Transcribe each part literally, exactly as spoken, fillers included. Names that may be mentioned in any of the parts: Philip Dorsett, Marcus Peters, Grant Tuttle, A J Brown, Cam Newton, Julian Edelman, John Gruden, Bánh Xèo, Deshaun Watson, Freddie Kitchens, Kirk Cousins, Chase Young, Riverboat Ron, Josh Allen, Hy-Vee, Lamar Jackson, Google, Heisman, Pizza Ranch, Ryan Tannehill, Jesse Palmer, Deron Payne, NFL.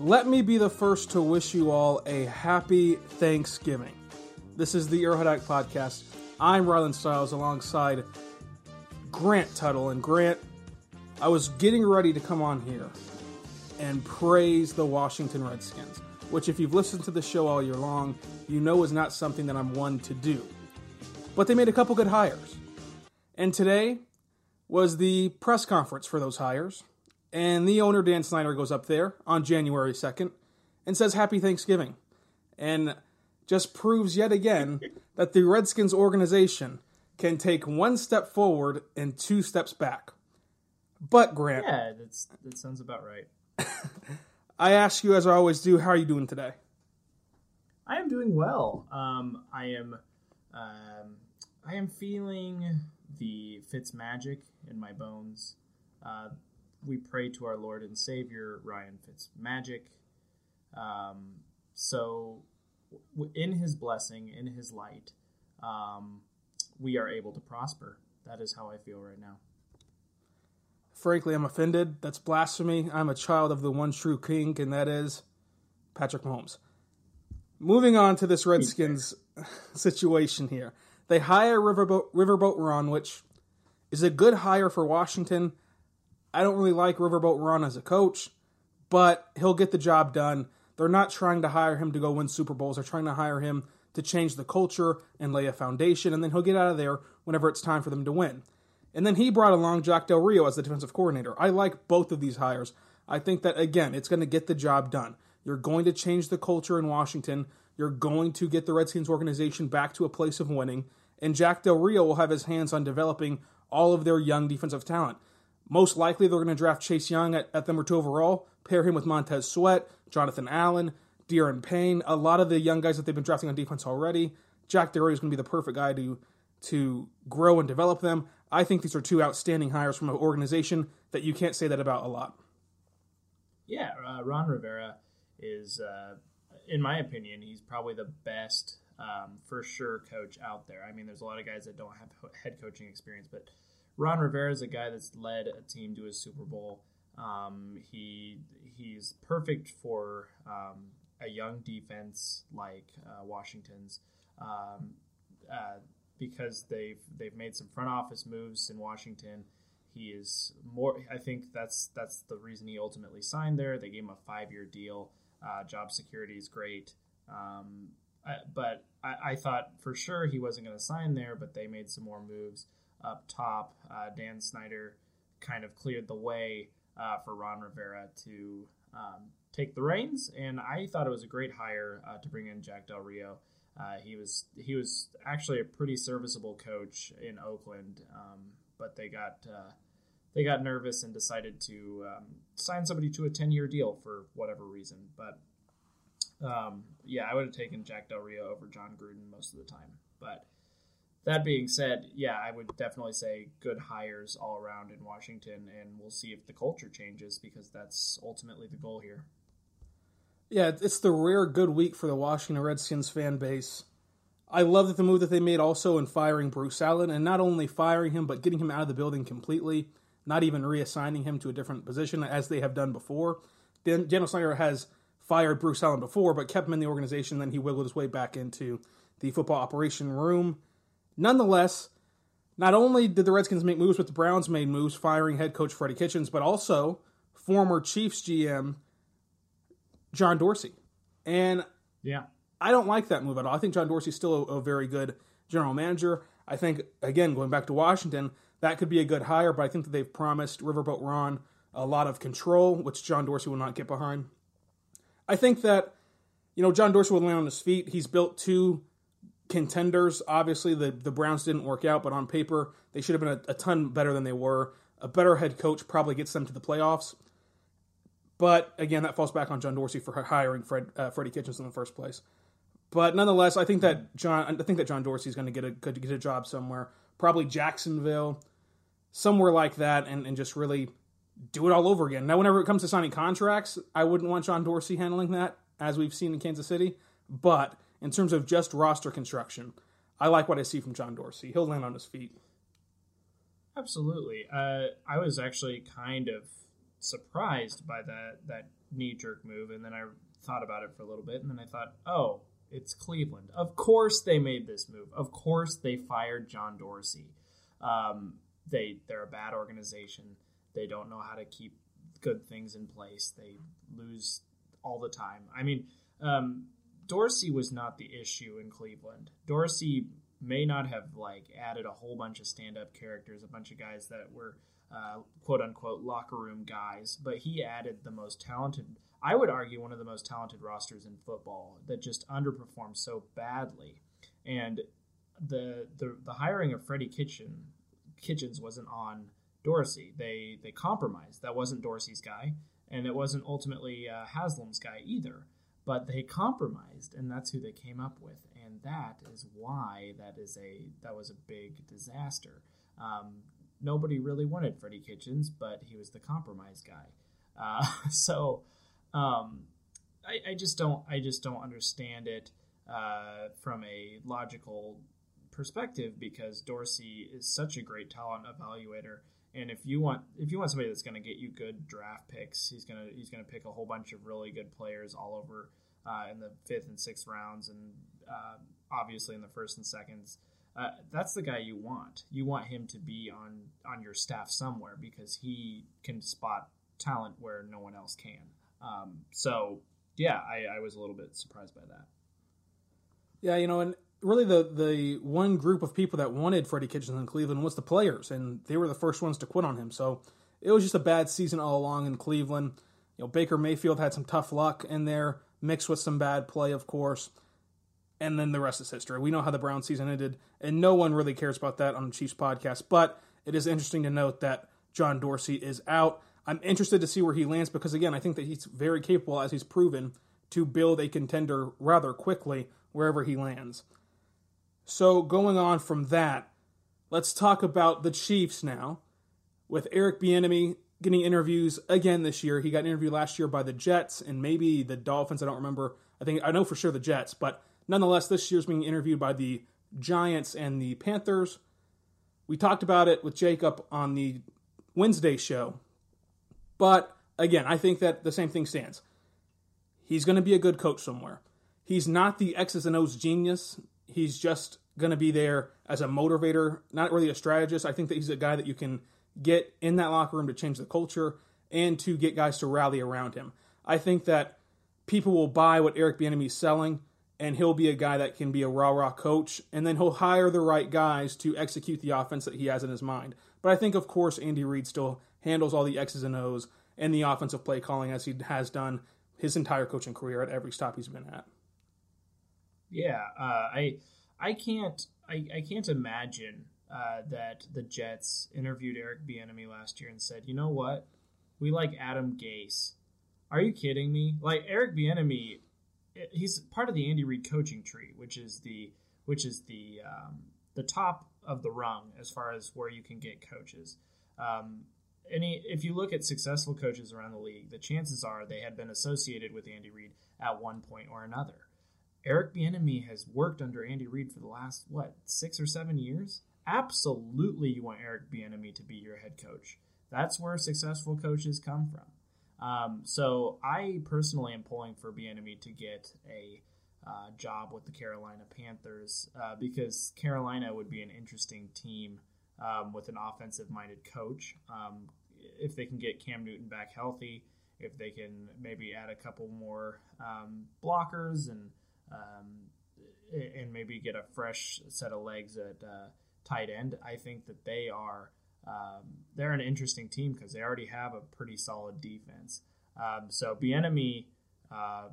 Let me be the first to wish you all a happy Thanksgiving. This is the Erhodak Podcast. I'm Ryland Styles alongside Grant Tuttle. And Grant, I was getting ready to come on here and praise the Washington Redskins, which if you've listened to the show all year long, you know is not something that I'm one to do. But they made a couple good hires. And today was the press conference for those hires. And the owner, Dan Snyder, goes up there on January second and says, Happy Thanksgiving. And just proves yet again that the Redskins organization can take one step forward and two steps back. But, Grant. Yeah, that's, that sounds about right. I ask you, as I always do, how are you doing today? I am doing well. Um, I am um, I am feeling the Fitz magic in my bones. Uh We pray to our Lord and Savior, Ryan Fitzmagic. Um, so w- in his blessing, in his light, um, we are able to prosper. That is how I feel right now. Frankly, I'm offended. That's blasphemy. I'm a child of the one true king, and that is Patrick Mahomes. Moving on to this Redskins situation here. They hire Riverboat, Riverboat Ron, which is a good hire for Washington. I don't really like Riverboat Ron as a coach, but he'll get the job done. They're not trying to hire him to go win Super Bowls. They're trying to hire him to change the culture and lay a foundation, and then he'll get out of there whenever it's time for them to win. And then he brought along Jack Del Rio as the defensive coordinator. I like both of these hires. I think that, again, it's going to get the job done. You're going to change the culture in Washington. You're going to get the Redskins organization back to a place of winning, and Jack Del Rio will have his hands on developing all of their young defensive talent. Most likely, they're going to draft Chase Young at, at number two overall, pair him with Montez Sweat, Jonathan Allen, Deron Payne, a lot of the young guys that they've been drafting on defense already. Jack Del Rio is going to be the perfect guy to, to grow and develop them. I think these are two outstanding hires from an organization that you can't say that about a lot. Yeah, uh, Ron Rivera is, uh, in my opinion, he's probably the best, um, for sure, coach out there. I mean, there's a lot of guys that don't have head coaching experience, but Ron Rivera is a guy that's led a team to a Super Bowl. Um, he he's perfect for um, a young defense like uh, Washington's um, uh, because they've they've made some front office moves in Washington. He is more. I think that's that's the reason he ultimately signed there. They gave him a five year deal. Uh, job security is great, um, I, but I, I thought for sure he wasn't going to sign there. But they made some more moves up top. Uh, Dan Snyder kind of cleared the way uh, for Ron Rivera to um, take the reins, and I thought it was a great hire uh, to bring in Jack Del Rio. Uh, he was he was actually a pretty serviceable coach in Oakland, um, but they got uh, they got nervous and decided to um, sign somebody to a ten-year deal for whatever reason. But um, yeah, I would have taken Jack Del Rio over John Gruden most of the time, but. That being said, yeah, I would definitely say good hires all around in Washington, and we'll see if the culture changes because that's ultimately the goal here. Yeah, it's the rare good week for the Washington Redskins fan base. I love that the move that they made also in firing Bruce Allen, and not only firing him, but getting him out of the building completely, not even reassigning him to a different position as they have done before. Dan, Daniel Snyder has fired Bruce Allen before, but kept him in the organization, then he wiggled his way back into the football operation room. Nonetheless, not only did the Redskins make moves, but the Browns made moves, firing head coach Freddie Kitchens, but also former Chiefs G M John Dorsey. And yeah, I don't like that move at all. I think John Dorsey's still a, a very good general manager. I think, again, going back to Washington, that could be a good hire, but I think that they've promised Riverboat Ron a lot of control, which John Dorsey will not get behind. I think that, you know, John Dorsey will land on his feet. He's built two contenders. Obviously, the, the Browns didn't work out, but on paper, they should have been a, a ton better than they were. A better head coach probably gets them to the playoffs. But, again, that falls back on John Dorsey for hiring Fred, uh, Freddie Kitchens in the first place. But nonetheless, I think that John I think that John Dorsey is going to get a good get a job somewhere, probably Jacksonville, somewhere like that, and, and just really do it all over again. Now, whenever it comes to signing contracts, I wouldn't want John Dorsey handling that, as we've seen in Kansas City. But in terms of just roster construction, I like what I see from John Dorsey. He'll land on his feet. Absolutely. Uh, I was actually kind of surprised by that, that knee-jerk move, and then I thought about it for a little bit, and then I thought, oh, it's Cleveland. Of course they made this move. Of course they fired John Dorsey. Um, they, they're a bad organization. They don't know how to keep good things in place. They lose all the time. I mean, um, Dorsey was not the issue in Cleveland. Dorsey may not have like added a whole bunch of stand-up characters, a bunch of guys that were uh, quote-unquote locker room guys, but he added the most talented, I would argue one of the most talented rosters in football that just underperformed so badly. And the the, the hiring of Freddie Kitchen, Kitchens wasn't on Dorsey. They they compromised. That wasn't Dorsey's guy, and it wasn't ultimately uh, Haslam's guy either. But they compromised, and that's who they came up with. And that is why that is a that was a big disaster. Um, nobody really wanted Freddie Kitchens, but he was the compromise guy. Uh, so um, I, I just don't I just don't understand it uh, from a logical perspective, because Dorsey is such a great talent evaluator. And if you want, if you want somebody that's going to get you good draft picks, he's gonna he's gonna pick a whole bunch of really good players all over uh, in the fifth and sixth rounds, and uh, obviously in the first and seconds. Uh, that's the guy you want. You want him to be on on your staff somewhere, because he can spot talent where no one else can. Um, so yeah, I, I was a little bit surprised by that. Yeah, you know, and really the, the one group of people that wanted Freddie Kitchens in Cleveland was the players, and they were the first ones to quit on him. So it was just a bad season all along in Cleveland. You know, Baker Mayfield had some tough luck in there, mixed with some bad play, of course, and then the rest is history. We know how the Browns season ended, and no one really cares about that on the Chiefs podcast, but it is interesting to note that John Dorsey is out. I'm interested to see where he lands, because, again, I think that he's very capable, as he's proven, to build a contender rather quickly wherever he lands. So going on from that, let's talk about the Chiefs now, with Eric Bieniemy getting interviews again this year. He got an interview last year by the Jets and maybe the Dolphins. I don't remember. I think I know for sure the Jets, but nonetheless, this year's being interviewed by the Giants and the Panthers. We talked about it with Jacob on the Wednesday show, but again, I think that the same thing stands. He's going to be a good coach somewhere. He's not the X's and O's genius. He's just going to be there as a motivator, not really a strategist. I think that he's a guy that you can get in that locker room to change the culture and to get guys to rally around him. I think that people will buy what Eric Bieniemy is selling, and he'll be a guy that can be a rah-rah coach, and then he'll hire the right guys to execute the offense that he has in his mind. But I think, of course, Andy Reid still handles all the X's and O's and the offensive play calling, as he has done his entire coaching career at every stop he's been at. Yeah, uh, I I can't I, I can't imagine uh, that the Jets interviewed Eric Bieniemy last year and said, you know what, we like Adam Gase. Are you kidding me? Like, Eric Bieniemy, he's part of the Andy Reid coaching tree, which is the which is the um, the top of the rung as far as where you can get coaches. Um, any if you look at successful coaches around the league, the chances are they had been associated with Andy Reid at one point or another. Eric Bieniemy has worked under Andy Reid for the last, what, six or seven years? Absolutely you want Eric Bieniemy to be your head coach. That's where successful coaches come from. Um, so I personally am pulling for Bieniemy to get a uh, job with the Carolina Panthers, uh, because Carolina would be an interesting team um, with an offensive-minded coach. Um, if they can get Cam Newton back healthy, if they can maybe add a couple more um, blockers and um, and maybe get a fresh set of legs at uh, tight end, I think that they are um, they're an interesting team because they already have a pretty solid defense. Um, so Bieniemy, uh,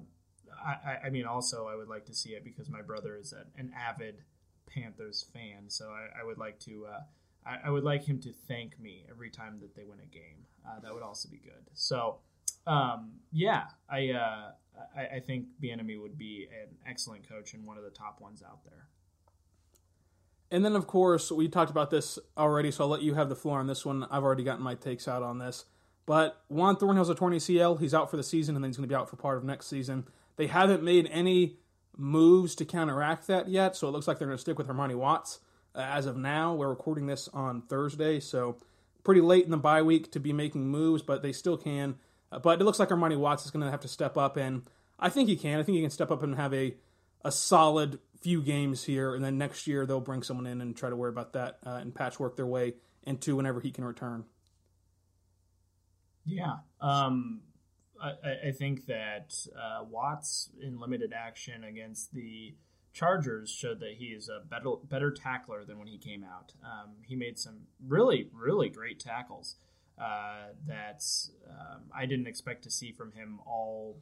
I, I mean, also I would like to see it because my brother is a, an avid Panthers fan, so I, I would like to uh, I, I would like him to thank me every time that they win a game. Uh, that would also be good. So. Um, yeah, I, uh, I I think Bieniemy would be an excellent coach and one of the top ones out there. And then, of course, we talked about this already, so I'll let you have the floor on this one. I've already gotten my takes out on this. But Juan Thornhill's a torn A C L. He's out for the season, and then he's going to be out for part of next season. They haven't made any moves to counteract that yet, so it looks like they're going to stick with Armani Watts uh, as of now. We're recording this on Thursday, so pretty late in the bye week to be making moves, but they still can. But it looks like Armani Watts is going to have to step up, and I think he can. I think he can step up and have a, a solid few games here, and then next year they'll bring someone in and try to worry about that uh, and patchwork their way into whenever he can return. Yeah. Um, I, I think that uh, Watts, in limited action against the Chargers, showed that he is a better, better tackler than when he came out. Um, he made some really, really great tackles. Uh, that um, I didn't expect to see from him all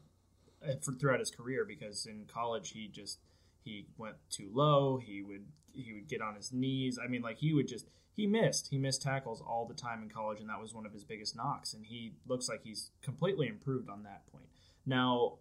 uh, for, throughout his career, because in college he just he went too low. He would he would get on his knees. I mean, like he would just he missed he missed tackles all the time in college, and that was one of his biggest knocks. And he looks like he's completely improved on that point. Now,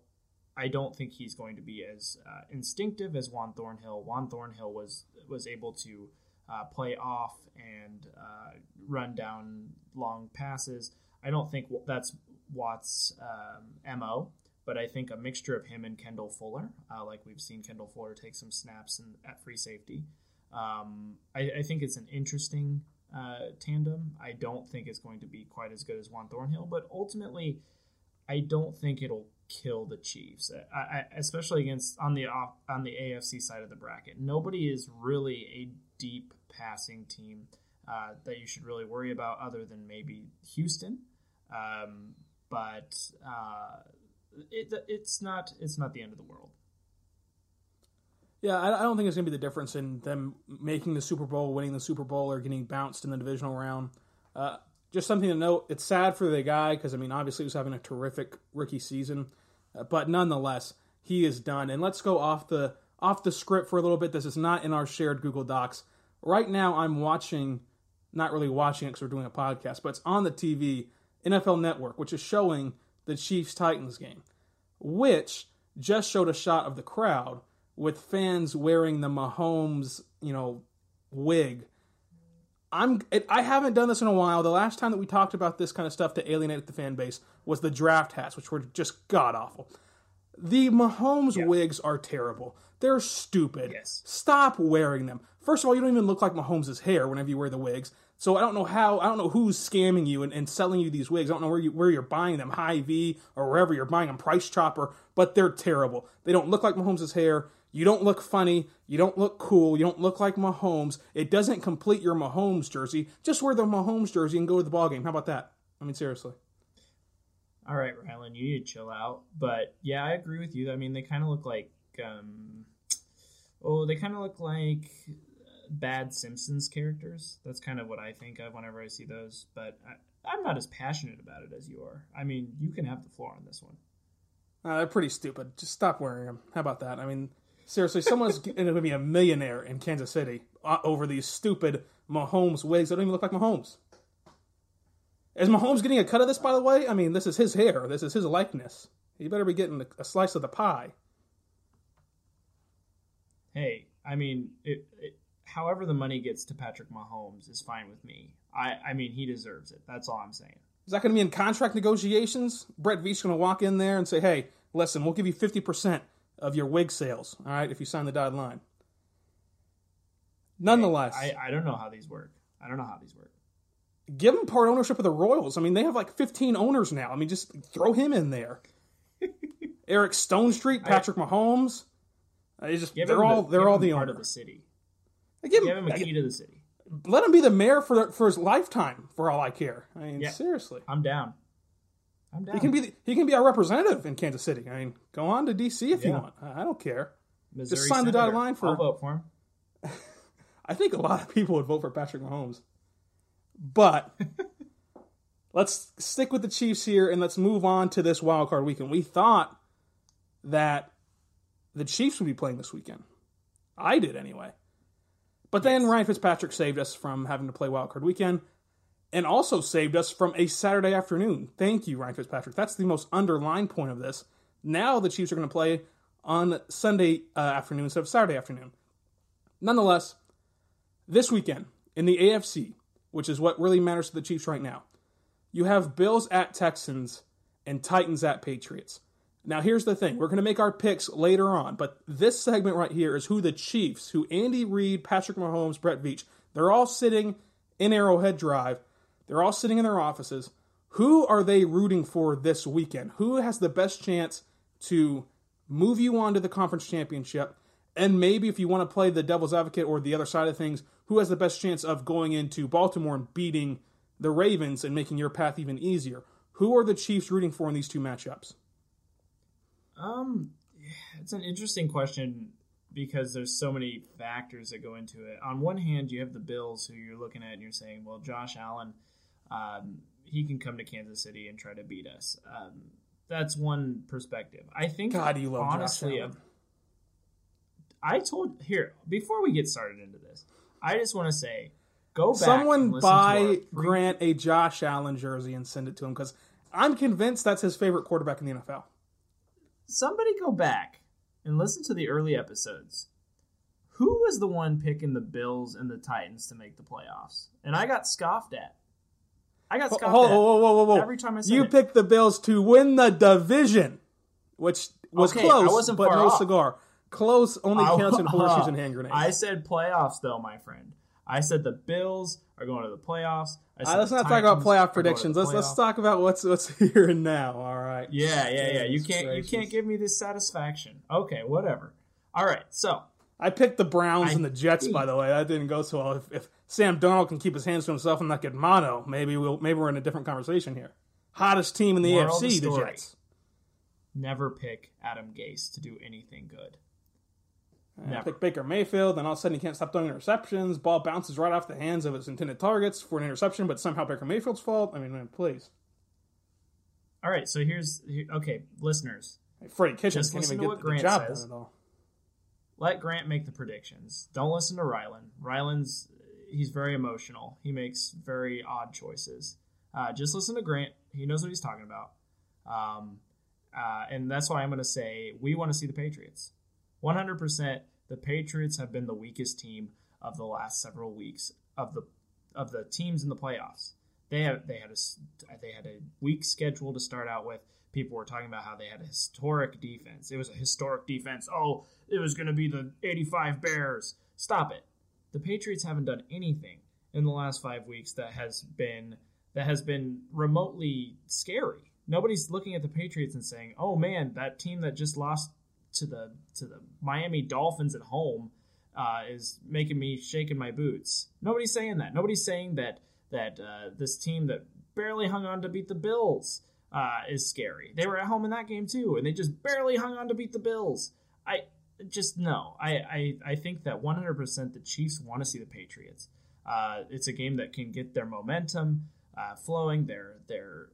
I don't think he's going to be as uh, instinctive as Juan Thornhill. Juan Thornhill was was able to. Uh, play off and uh, run down long passes. I don't think that's Watts' um, M O, but I think a mixture of him and Kendall Fuller, uh, like we've seen Kendall Fuller take some snaps in, at free safety. Um, I, I think it's an interesting uh, tandem. I don't think it's going to be quite as good as Juan Thornhill, but ultimately I don't think it'll kill the Chiefs, I, I, especially against on the on the A F C side of the bracket. Nobody is really a deep passing team uh, that you should really worry about, other than maybe Houston. Um, but uh, it, it's not it's not the end of the world. Yeah, I, I don't think it's going to be the difference in them making the Super Bowl, winning the Super Bowl, or getting bounced in the divisional round. Uh, just something to note, it's sad for the guy because, I mean, obviously he was having a terrific rookie season. Uh, but nonetheless, he is done. And let's go off the off the script for a little bit. This is not in our shared Google Docs. Right now, I'm watching, not really watching it because we're doing a podcast, but it's on the T V, N F L Network, which is showing the Chiefs-Titans game, which just showed a shot of the crowd with fans wearing the Mahomes, you know, wig. I'm, it, I haven't done this in a while. The last time that we talked about this kind of stuff to alienate the fan base was the draft hats, which were just god-awful. The Mahomes yeah. wigs are terrible. They're stupid. Yes. Stop wearing them. First of all, you don't even look like Mahomes' hair whenever you wear the wigs. So I don't know how, I don't know who's scamming you and, and selling you these wigs. I don't know where, you, where you're buying them, Hy-Vee or wherever you're buying them, Price Chopper, but they're terrible. They don't look like Mahomes' hair. You don't look funny. You don't look cool. You don't look like Mahomes. It doesn't complete your Mahomes jersey. Just wear the Mahomes jersey and go to the ballgame. How about that? I mean, seriously. All right, Ryland, you need to chill out. But, yeah, I agree with you. I mean, they kind of look like... Um... Oh, they kind of look like bad Simpsons characters. That's kind of what I think of whenever I see those. But I, I'm not as passionate about it as you are. I mean, you can have the floor on this one. Uh, they're pretty stupid. Just stop wearing them. How about that? I mean, seriously, someone's going to be a millionaire in Kansas City over these stupid Mahomes wigs that don't even look like Mahomes. Is Mahomes getting a cut of this, by the way? I mean, this is his hair. This is his likeness. He better be getting a slice of the pie. Hey, I mean, it, it, however the money gets to Patrick Mahomes is fine with me. I, I mean, he deserves it. That's all I'm saying. Is that going to be in contract negotiations? Brett Veach is going to walk in there and say, hey, listen, we'll give you fifty percent of your wig sales, all right, if you sign the dotted line. Nonetheless. Hey, I, I don't know how these work. I don't know how these work. Give him part ownership of the Royals. I mean, they have like fifteen owners now. I mean, just throw him in there. Eric Stonestreet, Patrick I, Mahomes. It's just give they're all the, they're all the owner of the city. I give, give him a I key give, to the city. Let him be the mayor for for his lifetime. For all I care. I mean, yeah. seriously, I'm down. I'm down. He can be the, he can be our representative in Kansas City. I mean, go on to D C if yeah. you want. I don't care. Missouri just sign Senator. the dotted line for. I'll vote for him. I think a lot of people would vote for Patrick Mahomes, but. Let's stick with the Chiefs here, and let's move on to this wild card weekend. We thought that the Chiefs would be playing this weekend. I did anyway. But yes. then Ryan Fitzpatrick saved us from having to play wild card weekend, and also saved us from a Saturday afternoon. Thank you, Ryan Fitzpatrick. That's the most underlying point of this. Now the Chiefs are going to play on Sunday uh, afternoon instead of Saturday afternoon. Nonetheless, this weekend in the A F C, which is what really matters to the Chiefs right now, you have Bills at Texans and Titans at Patriots. Now, here's the thing. We're going to make our picks later on, but this segment right here is who the Chiefs, who Andy Reid, Patrick Mahomes, Brett Veach, they're all sitting in Arrowhead Drive. They're all sitting in their offices. Who are they rooting for this weekend? Who has the best chance to move you on to the conference championship? And maybe if you want to play the devil's advocate or the other side of things, who has the best chance of going into Baltimore and beating the Ravens and making your path even easier? Who are the Chiefs rooting for in these two matchups? Um, it's an interesting question because there's so many factors that go into it. On one hand, you have the Bills who you're looking at and you're saying, well, Josh Allen, um, he can come to Kansas City and try to beat us. Um, that's one perspective. I think, God, you love honestly, Josh Allen. I told here before we get started into this, I just want to say, Go back Someone buy Grant a Josh Allen jersey and send it to him because I'm convinced that's his favorite quarterback in the N F L. Somebody go back and listen to the early episodes. Who was the one picking the Bills and the Titans to make the playoffs? And I got scoffed at. I got scoffed whoa, at whoa, whoa, whoa, whoa. every time I said You it. picked the Bills to win the division, which was okay, close, but no off. cigar. Close only counts in horseshoes and hand grenades. I said playoffs, though, my friend. I said the Bills are going to the playoffs. I said uh, let's not talk about playoff predictions. Let's playoff. let's talk about what's what's here and now. All right. Yeah, yeah, yeah. You can't gracious. you can't give me this satisfaction. Okay, whatever. All right. So I picked the Browns I and the Jets. Think. By the way, that didn't go so well. If, if Sam Darnold can keep his hands to himself and not get mono, maybe we'll maybe we're in a different conversation here. Hottest team in the World A F C, the Jets. Never pick Adam Gase to do anything good. Pick Baker Mayfield, and all of a sudden he can't stop throwing interceptions. Ball bounces right off the hands of his intended targets for an interception, but somehow Baker Mayfield's fault. I mean, man, please. All right, so here's here, okay, listeners. Hey, Freddie Kitchens can't even get the job done at all. Let Grant make the predictions. Don't listen to Ryland. Ryland's he's very emotional. He makes very odd choices. Uh, just listen to Grant. He knows what he's talking about, um, uh, and that's why I'm going to say we want to see the Patriots. one hundred percent, the Patriots have been the weakest team of the last several weeks of the of the teams in the playoffs. They have they had a they had a weak schedule to start out with. People were talking about how they had a historic defense. It was a historic defense. Oh, it was going to be the eighty-five Bears. Stop it. The Patriots haven't done anything in the last five weeks that has been that has been remotely scary. Nobody's looking at the Patriots and saying, "Oh man, that team that just lost to the to the Miami Dolphins at home uh, is making me shaking my boots." Nobody's saying that. Nobody's saying that that uh, this team that barely hung on to beat the Bills uh, is scary. They were at home in that game too, and they just barely hung on to beat the Bills. I just no. I I, I think that one hundred percent the Chiefs want to see the Patriots. Uh, it's a game that can get their momentum uh, flowing, their their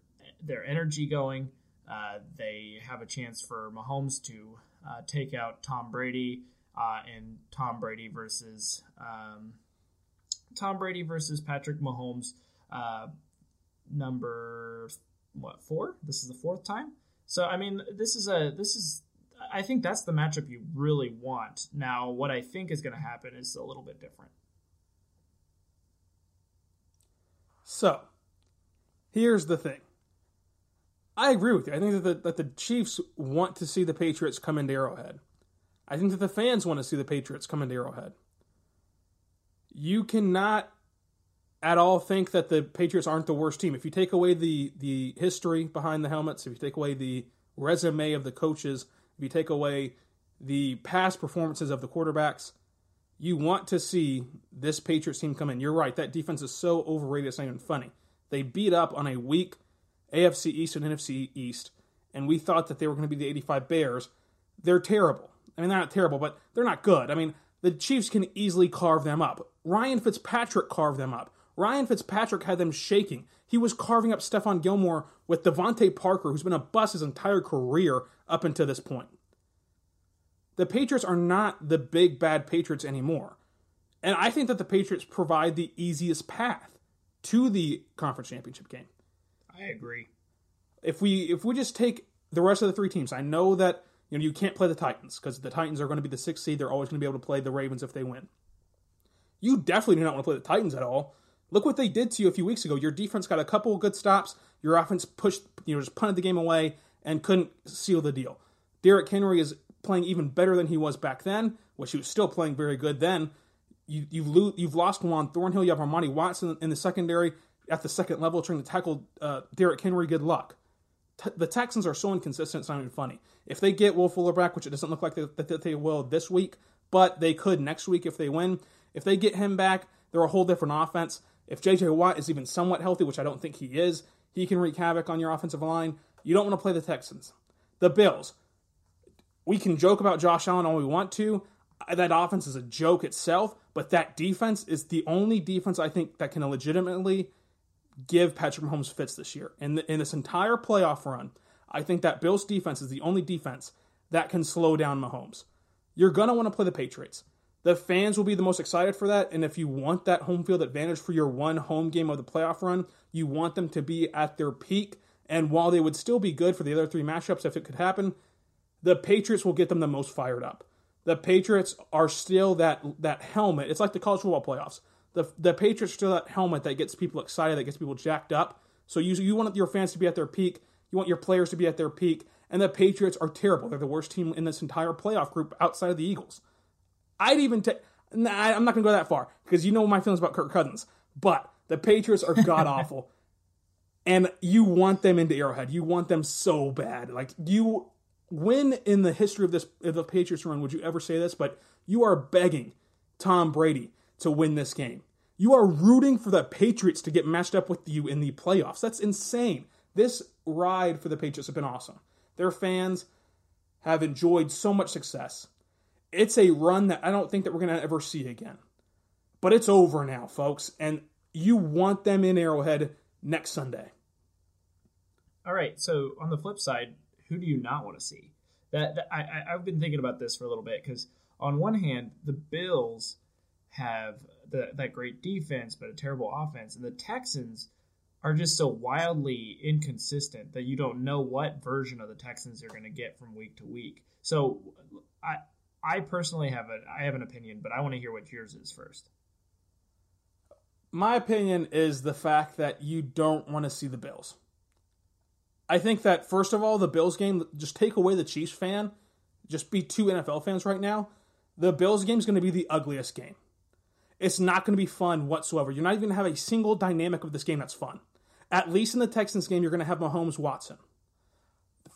their energy going. Uh, they have a chance for Mahomes to Uh, take out Tom Brady uh, and Tom Brady versus um, Tom Brady versus Patrick Mahomes uh, number what four? This is the fourth time. So I mean, this is a this is I think that's the matchup you really want. Now, what I think is going to happen is a little bit different. So here's the thing. I agree with you. I think that the, that the Chiefs want to see the Patriots come into Arrowhead. I think that the fans want to see the Patriots come into Arrowhead. You cannot at all think that the Patriots aren't the worst team. If you take away the, the history behind the helmets, if you take away the resume of the coaches, if you take away the past performances of the quarterbacks, you want to see this Patriots team come in. You're right. That defense is so overrated. It's not even funny. They beat up on a weak A F C East and N F C East, and we thought that they were going to be the eighty-five Bears. They're terrible. I mean, they're not terrible, but they're not good. I mean, the Chiefs can easily carve them up. Ryan Fitzpatrick carved them up. Ryan Fitzpatrick had them shaking. He was carving up Stephon Gilmore with Devontae Parker, who's been a bust his entire career up until this point. The Patriots are not the big, bad Patriots anymore. And I think that the Patriots provide the easiest path to the conference championship game. I agree. If we if we just take the rest of the three teams, I know that you know you can't play the Titans because the Titans are going to be the sixth seed. They're always going to be able to play the Ravens if they win. You definitely do not want to play the Titans at all. Look what they did to you a few weeks ago. Your defense got a couple of good stops. Your offense pushed, you know, just punted the game away and couldn't seal the deal. Derrick Henry is playing even better than he was back then, which he was still playing very good then. You, you've, lo- you've lost Juan Thornhill. You have Armani Watts in, in the secondary at the second level trying to tackle uh, Derrick Henry. Good luck. T- the Texans are so inconsistent, it's not even funny. If they get Will Fuller back, which it doesn't look like they, that they will this week, but they could next week if they win. If they get him back, they're a whole different offense. If J J Watt is even somewhat healthy, which I don't think he is, he can wreak havoc on your offensive line. You don't want to play the Texans. The Bills. We can joke about Josh Allen all we want to. That offense is a joke itself, but that defense is the only defense I think that can legitimately give Patrick Mahomes fits this year. In, the, in this entire playoff run, I think that Bills defense is the only defense that can slow down Mahomes. You're going to want to play the Patriots. The fans will be the most excited for that, and if you want that home field advantage for your one home game of the playoff run, you want them to be at their peak, and while they would still be good for the other three matchups if it could happen, the Patriots will get them the most fired up. The Patriots are still that that helmet. It's like the college football playoffs. The the Patriots are still that helmet that gets people excited, that gets people jacked up. So you, you want your fans to be at their peak, you want your players to be at their peak, and the Patriots are terrible. They're the worst team in this entire playoff group outside of the Eagles. I'd even take... Nah, I'm not going to go that far because you know my feelings about Kirk Cousins. But the Patriots are god-awful. And you want them into Arrowhead. You want them so bad. Like, you... When in the history of this of the Patriots run would you ever say this? But you are begging Tom Brady to win this game. You are rooting for the Patriots to get matched up with you in the playoffs. That's insane. This ride for the Patriots has been awesome. Their fans have enjoyed so much success. It's a run that I don't think that we're going to ever see again. But it's over now, folks, and you want them in Arrowhead next Sunday. All right, so on the flip side, who do you not want to see? That, that I, I've been thinking about this for a little bit because on one hand, the Bills have the, that great defense but a terrible offense, and the Texans are just so wildly inconsistent that you don't know what version of the Texans you're going to get from week to week. So I... I personally have a, I have an opinion, but I want to hear what yours is first. My opinion is the fact that you don't want to see the Bills. I think that, first of all, the Bills game, just take away the Chiefs fan. Just be two N F L fans right now. The Bills game is going to be the ugliest game. It's not going to be fun whatsoever. You're not even going to have a single dynamic of this game that's fun. At least in the Texans game, you're going to have Mahomes Watson.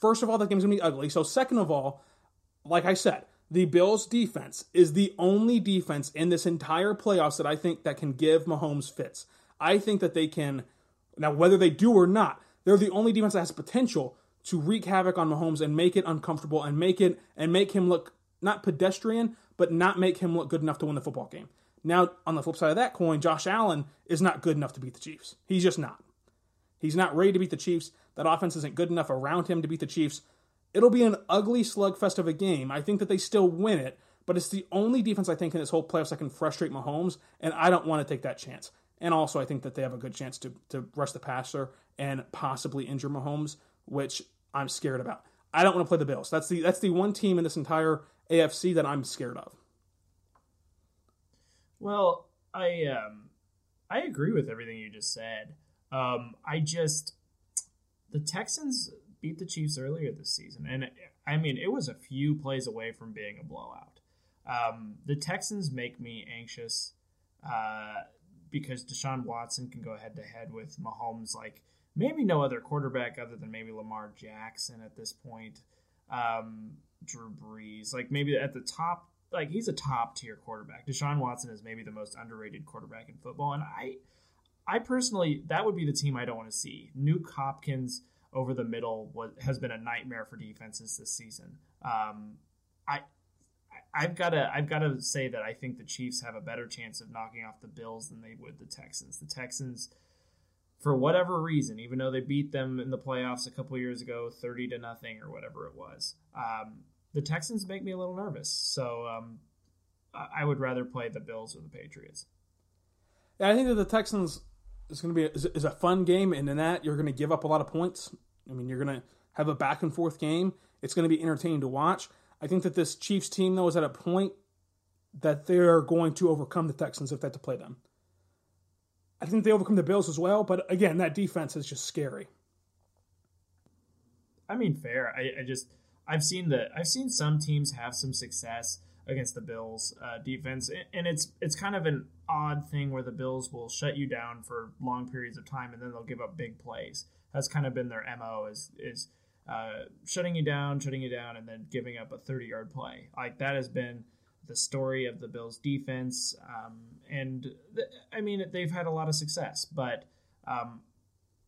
First of all, that game's going to be ugly. So second of all, like I said, the Bills' defense is the only defense in this entire playoffs that I think that can give Mahomes fits. I think that they can, now whether they do or not, they're the only defense that has potential to wreak havoc on Mahomes and make it uncomfortable and make it and make him look not pedestrian, but not make him look good enough to win the football game. Now, on the flip side of that coin, Josh Allen is not good enough to beat the Chiefs. He's just not. He's not ready to beat the Chiefs. That offense isn't good enough around him to beat the Chiefs. It'll be an ugly slugfest of a game. I think that they still win it, but it's the only defense I think in this whole playoffs that can frustrate Mahomes, and I don't want to take that chance. And also, I think that they have a good chance to, to rush the passer and possibly injure Mahomes, which I'm scared about. I don't want to play the Bills. That's the that's the one team in this entire A F C that I'm scared of. Well, I um, I agree with everything you just said. Um, I just the Texans beat the Chiefs earlier this season. And I mean, it was a few plays away from being a blowout. Um, the Texans make me anxious uh, because Deshaun Watson can go head to head with Mahomes, like maybe no other quarterback other than maybe Lamar Jackson at this point. Um, Drew Brees. Like, maybe at the top, like, he's a top-tier quarterback. Deshaun Watson is maybe the most underrated quarterback in football. And I I personally, that would be the team I don't want to see. Nuke Hopkins over the middle was, has been a nightmare for defenses this season. Um, I, I've got to I've got to say that I think the Chiefs have a better chance of knocking off the Bills than they would the Texans. The Texans, for whatever reason, even though they beat them in the playoffs a couple years ago, thirty to nothing or whatever it was, um, the Texans make me a little nervous. So um, I would rather play the Bills or the Patriots. Yeah, I think that the Texans is going to be a, is, is a fun game, and in that you're going to give up a lot of points. I mean, you're going to have a back and forth game. It's going to be entertaining to watch. I think that this Chiefs team, though, is at a point that they're going to overcome the Texans if they have to play them. I think they overcome the Bills as well, but again, that defense is just scary. I mean, fair. I, I just I've seen the I've seen some teams have some success against the Bills uh, defense, and it's it's kind of an odd thing where the Bills will shut you down for long periods of time, and then they'll give up big plays. That's kind of been their M O is is. Uh, shutting you down, shutting you down, and then giving up a thirty-yard play. Like, that has been the story of the Bills' defense. Um, and, th- I mean, they've had a lot of success. But um,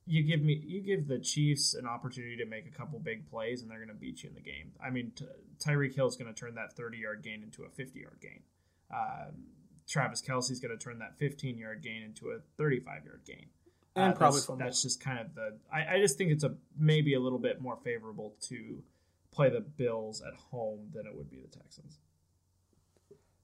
you give me you give the Chiefs an opportunity to make a couple big plays, and they're going to beat you in the game. I mean, t- Tyreek Hill is going to turn that thirty-yard gain into a fifty-yard gain. Uh, Travis Kelsey's going to turn that fifteen-yard gain into a thirty-five-yard gain. And uh, probably that's, that's just kind of the. I, I just think it's a maybe a little bit more favorable to play the Bills at home than it would be the Texans.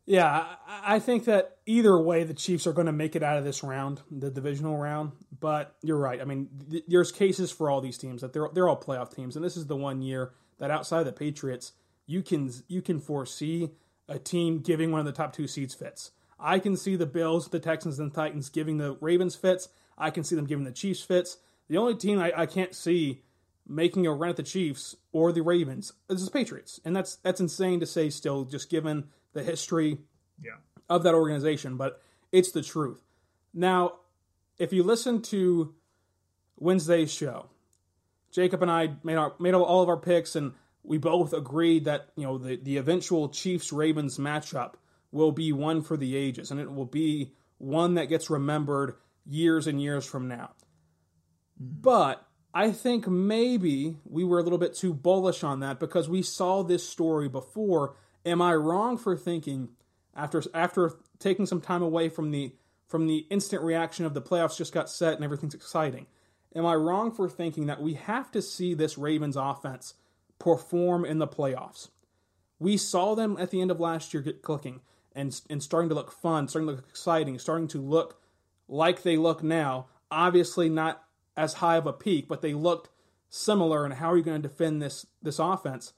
Yeah, I, I think that either way, the Chiefs are going to make it out of this round, the divisional round. But you're right. I mean, th- there's cases for all these teams that they're they're all playoff teams, and this is the one year that outside of the Patriots, you can you can foresee a team giving one of the top two seeds fits. I can see the Bills, the Texans, and Titans giving the Ravens fits. I can see them giving the Chiefs fits. The only team I, I can't see making a run at the Chiefs or the Ravens is the Patriots. And that's that's insane to say still, just given the history yeah. of that organization. But it's the truth. Now, if you listen to Wednesday's show, Jacob and I made our, made all of our picks, and we both agreed that, you know, the, the eventual Chiefs-Ravens matchup will be one for the ages. And it will be one that gets remembered years and years from now. But I think maybe we were a little bit too bullish on that because we saw this story before. Am I wrong for thinking after after taking some time away from the from the instant reaction of the playoffs just got set and everything's exciting? Am I wrong for thinking that we have to see this Ravens offense perform in the playoffs? We saw them at the end of last year get clicking and and starting to look fun, starting to look exciting, starting to look like they look now, obviously not as high of a peak, but they looked similar. And how are you going to defend this this offense?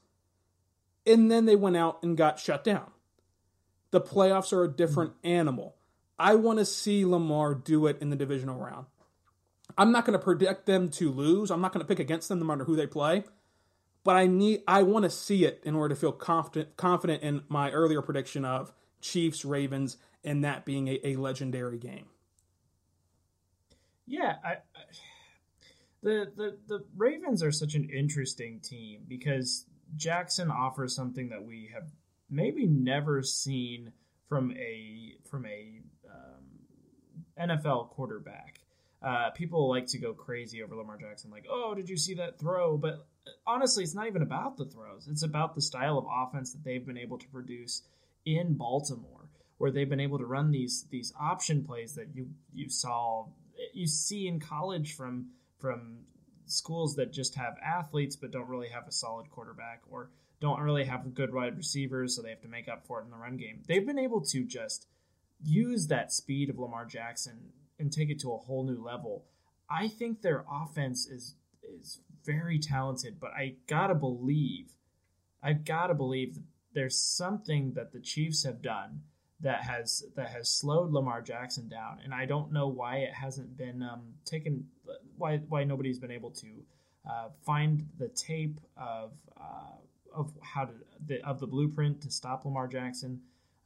And then they went out and got shut down. The playoffs are a different animal. I want to see Lamar do it in the divisional round. I'm not going to predict them to lose. I'm not going to pick against them no matter who they play. But I need I want to see it in order to feel confident confident in my earlier prediction of Chiefs, Ravens, and that being a, a legendary game. Yeah, I, I, the, the the Ravens are such an interesting team because Jackson offers something that we have maybe never seen from a from a um, N F L quarterback. Uh, people like to go crazy over Lamar Jackson, like, oh, did you see that throw? But honestly, it's not even about the throws. It's about the style of offense that they've been able to produce in Baltimore, where they've been able to run these these option plays that you you saw. You see in college from from schools that just have athletes but don't really have a solid quarterback or don't really have good wide receivers, so they have to make up for it in the run game. They've been able to just use that speed of Lamar Jackson and take it to a whole new level. I think their offense is is very talented, but I gotta believe, I gotta believe that there's something that the Chiefs have done that has that has slowed Lamar Jackson down, and I don't know why it hasn't been um, taken, why why nobody's been able to uh, find the tape of uh, of how to the, of the blueprint to stop Lamar Jackson.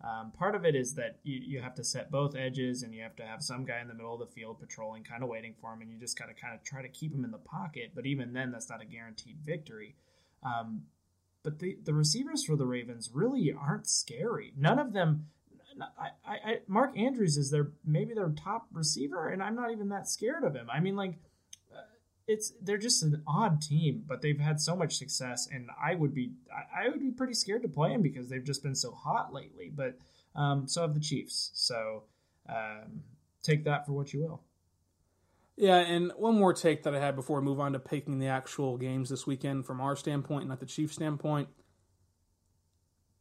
Um, part of it is that you, you have to set both edges, and you have to have some guy in the middle of the field patrolling, kind of waiting for him, and you just got to kind of try to keep him in the pocket. But even then, that's not a guaranteed victory. Um, but the, the receivers for the Ravens really aren't scary. None of them. I, I, Mark Andrews is their maybe their top receiver, and I'm not even that scared of him. I mean, like, it's they're just an odd team, but they've had so much success, and I would be I would be pretty scared to play them because they've just been so hot lately. But um, so have the Chiefs. So um, take that for what you will. Yeah, and one more take that I had before I move on to picking the actual games this weekend from our standpoint, not the Chiefs' standpoint.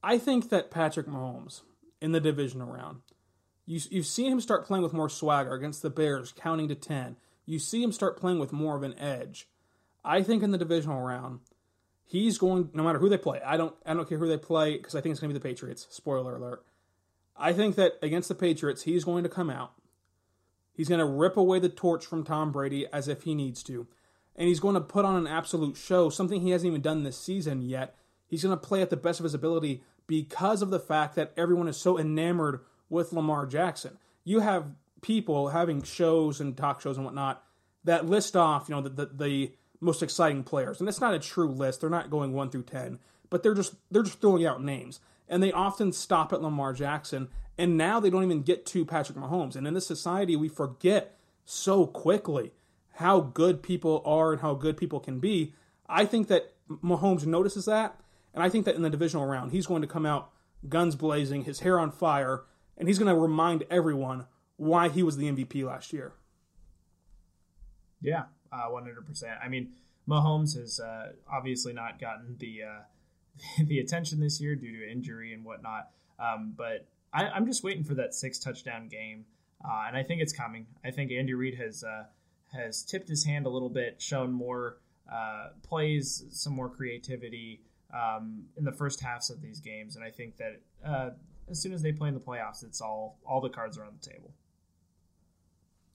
I think that Patrick Mahomes in the divisional round, you, you've seen him start playing with more swagger against the Bears, counting to ten. You see him start playing with more of an edge. I think in the divisional round, he's going, no matter who they play, I don't I don't care who they play, because I think it's going to be the Patriots. Spoiler alert. I think that against the Patriots, he's going to come out. He's going to rip away the torch from Tom Brady as if he needs to. And he's going to put on an absolute show, something he hasn't even done this season yet. He's going to play at the best of his ability because of the fact that everyone is so enamored with Lamar Jackson. You have people having shows and talk shows and whatnot that list off, you know, the, the the most exciting players, and it's not a true list. They're not going one through ten, but they're just they're just throwing out names, and they often stop at Lamar Jackson. And now they don't even get to Patrick Mahomes. And in this society, we forget so quickly how good people are and how good people can be. I think that Mahomes notices that, and I think that in the divisional round, he's going to come out guns blazing, his hair on fire, and he's going to remind everyone why he was the M V P last year. Yeah, uh, one hundred percent. I mean, Mahomes has uh, obviously not gotten the uh, the attention this year due to injury and whatnot, um, but I, I'm just waiting for that six-touchdown game, uh, and I think it's coming. I think Andy Reid has, uh, has tipped his hand a little bit, shown more uh, plays, some more creativity um, in the first halves of these games, and I think that uh, as soon as they play in the playoffs, it's all all the cards are on the table.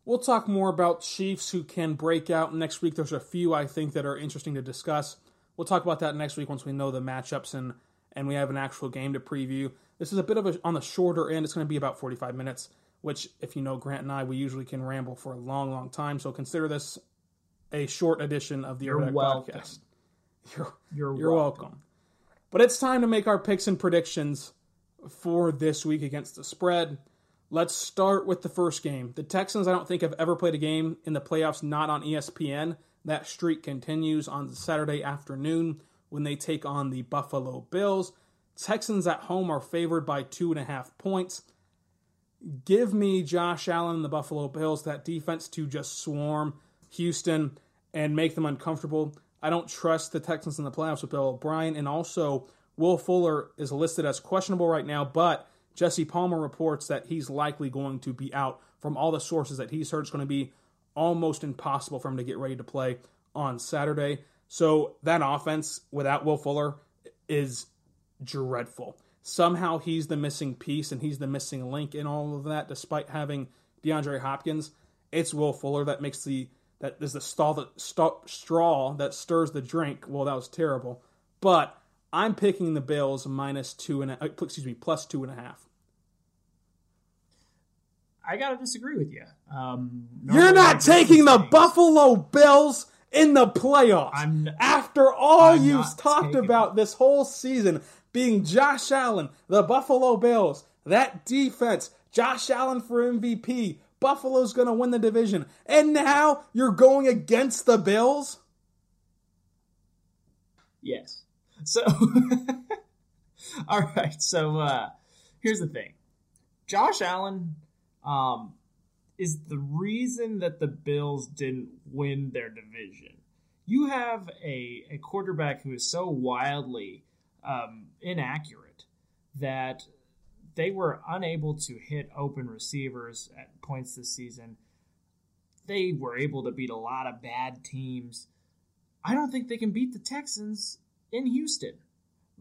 We'll talk more about Chiefs who can break out next week. There's a few, I think, that are interesting to discuss. We'll talk about that next week once we know the matchups and, and we have an actual game to preview. This is a bit of a, on the shorter end. It's going to be about forty-five minutes, which, if you know Grant and I, we usually can ramble for a long, long time. So consider this a short edition of the Airback Podcast. You're, you're, you're welcome. welcome. But it's time to make our picks and predictions for this week against the spread. Let's start with the first game. The Texans, I don't think, have ever played a game in the playoffs not on E S P N. That streak continues on Saturday afternoon when they take on the Buffalo Bills. Texans at home are favored by two and a half points. Give me Josh Allen and the Buffalo Bills, that defense to just swarm Houston and make them uncomfortable. I don't trust the Texans in the playoffs with Bill O'Brien. And also, Will Fuller is listed as questionable right now, but Jesse Palmer reports that he's likely going to be out. From all the sources that he's heard, it's going to be almost impossible for him to get ready to play on Saturday. So that offense without Will Fuller is dreadful. Somehow he's the missing piece and he's the missing link in all of that, despite having DeAndre Hopkins. It's Will Fuller that makes the that is the stall that st- straw that stirs the drink. Well, that was terrible, but I'm picking the Bills minus two and a, excuse me, plus two and a half. I gotta disagree with you. Um, You're not taking the Buffalo Bills in the playoffs. I'm, After all I'm you've talked about this whole season being Josh Allen, the Buffalo Bills, that defense, Josh Allen for M V P, Buffalo's gonna win the division, and now you're going against the Bills? Yes. So, all right. So uh, here's the thing. Josh Allen um, is the reason that the Bills didn't win their division. You have a, a quarterback who is so wildly um, inaccurate that they were unable to hit open receivers at points this season. They were able to beat a lot of bad teams. I don't think they can beat the Texans in Houston.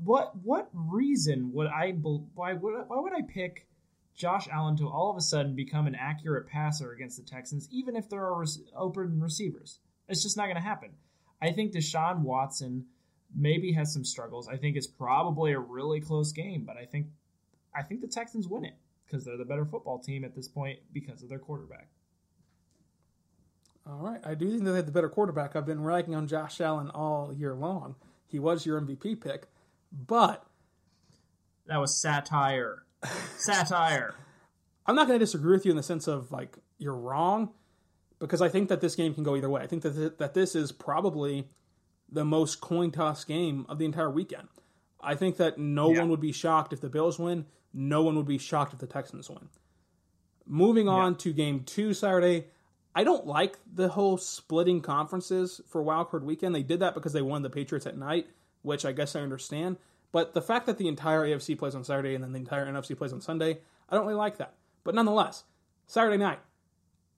What what reason would I why would why would I pick Josh Allen to all of a sudden become an accurate passer against the Texans, even if there are open receivers? It's just not going to happen. I think Deshaun Watson maybe has some struggles. I think it's probably a really close game, but I think I think the Texans win it because they're the better football team at this point because of their quarterback. All right, I do think they had the better quarterback. I've been ragging on Josh Allen all year long. He was your M V P pick. But that was satire. Satire. I'm not going to disagree with you in the sense of, like, you're wrong, because I think that this game can go either way. I think that th- that this is probably the most coin toss game of the entire weekend. I think that no yeah. one would be shocked if the Bills win. No one would be shocked if the Texans win. Moving on yeah. to game two Saturday, I don't like the whole splitting conferences for Wild Card Weekend. They did that because they won the Patriots at night, which I guess I understand. But the fact that the entire A F C plays on Saturday and then the entire N F C plays on Sunday, I don't really like that. But nonetheless, Saturday night,